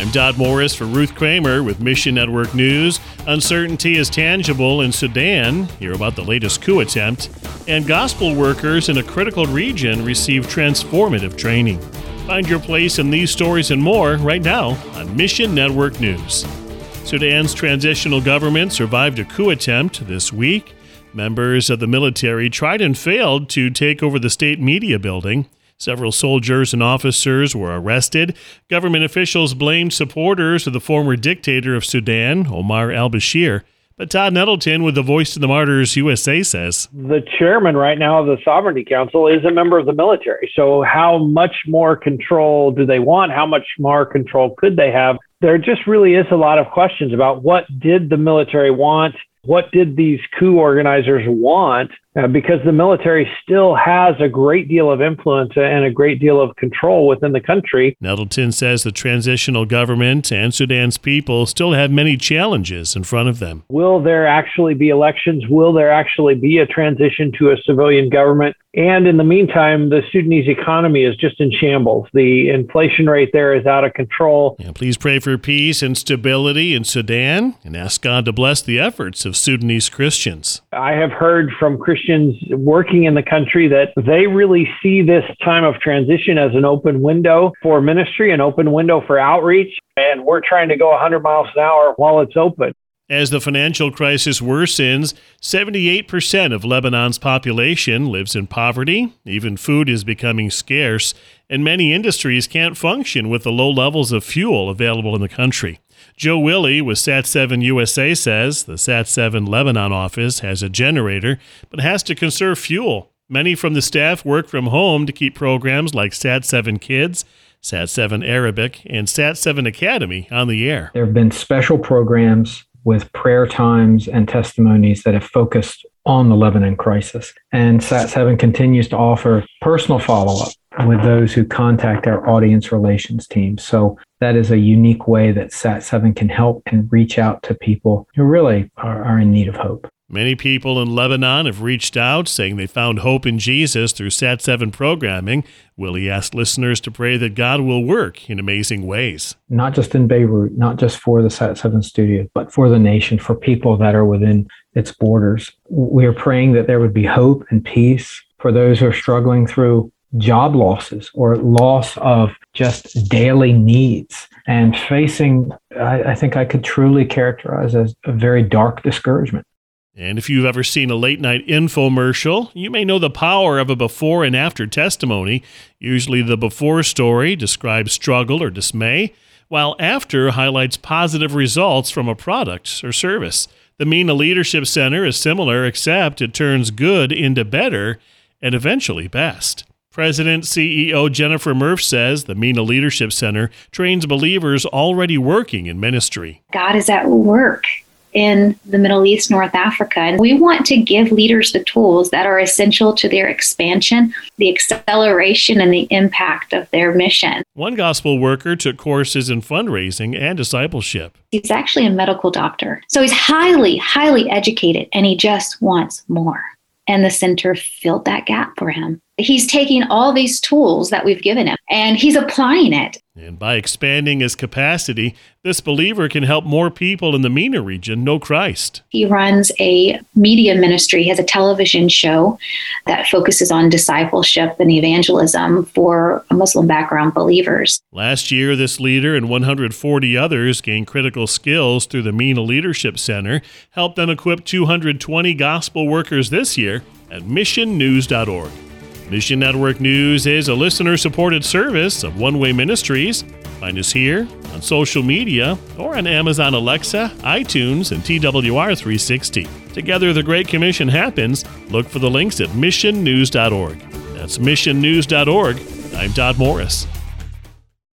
I'm Dodd Morris for Ruth Kramer with Mission Network News. Uncertainty is tangible in Sudan. Hear about the latest coup attempt. And gospel workers in a critical region receive transformative training. Find your place in these stories and more right now on Mission Network News. Sudan's transitional government survived a coup attempt this week. Members of the military tried and failed to take over the state media building. Several soldiers and officers were arrested. Government officials blamed supporters of the former dictator of Sudan, Omar al-Bashir. But Todd Nettleton with the Voice of the Martyrs USA says, the chairman right now of the Sovereignty Council is a member of the military. So how much more control do they want? How much more control could they have? There just really is a lot of questions about what did the military want? What did these coup organizers want? Because the military still has a great deal of influence and a great deal of control within the country. Nettleton says the transitional government and Sudan's people still have many challenges in front of them. Will there actually be elections? Will there actually be a transition to a civilian government? And in the meantime, the Sudanese economy is just in shambles. The inflation rate there is out of control. Yeah, please pray for peace and stability in Sudan and ask God to bless the efforts of Sudanese Christians. I have heard from Christians working in the country that they really see this time of transition as an open window for ministry, an open window for outreach, and we're trying to go 100 miles an hour while it's open. As the financial crisis worsens, 78% of Lebanon's population lives in poverty. Even food is becoming scarce, and many industries can't function with the low levels of fuel available in the country. Joe Willey with SAT-7 USA says the SAT-7 Lebanon office has a generator, but has to conserve fuel. Many from the staff work from home to keep programs like SAT-7 KIDS, SAT-7 ARABIC, and SAT-7 ACADEMY on the air. There have been special programs with prayer times and testimonies that have focused on the Lebanon crisis. And SAT-7 continues to offer personal follow-up with those who contact our audience relations team. So that is a unique way that SAT-7 can help and reach out to people who really are in need of hope. Many people in Lebanon have reached out, saying they found hope in Jesus through SAT-7 programming. Willie asked listeners to pray that God will work in amazing ways. Not just in Beirut, not just for the SAT-7 studio, but for the nation, for people that are within its borders. We are praying that there would be hope and peace for those who are struggling through job losses or loss of just daily needs and facing, I think I could truly characterize as a very dark discouragement. And if you've ever seen a late-night infomercial, you may know the power of a before and after testimony. Usually the before story describes struggle or dismay, while after highlights positive results from a product or service. The MENA Leadership Center is similar, except it turns good into better and eventually best. President CEO Jennifer Murph says the MENA Leadership Center trains believers already working in ministry. God is at work in the Middle East, North Africa. And we want to give leaders the tools that are essential to their expansion, the acceleration, and the impact of their mission. One gospel worker took courses in fundraising and discipleship. He's actually a medical doctor. So he's highly, highly educated, and he just wants more. And the center filled that gap for him. He's taking all these tools that we've given him, and he's applying it. And by expanding his capacity, this believer can help more people in the MENA region know Christ. He runs a media ministry. He has a television show that focuses on discipleship and evangelism for Muslim background believers. Last year, this leader and 140 others gained critical skills through the MENA Leadership Center, helped them equip 220 gospel workers this year at missionnews.org. Mission Network News is a listener-supported service of One Way Ministries. Find us here, on social media, or on Amazon Alexa, iTunes, and TWR 360. Together, the Great Commission happens. Look for the links at missionnews.org. That's missionnews.org. I'm Dodd Morris.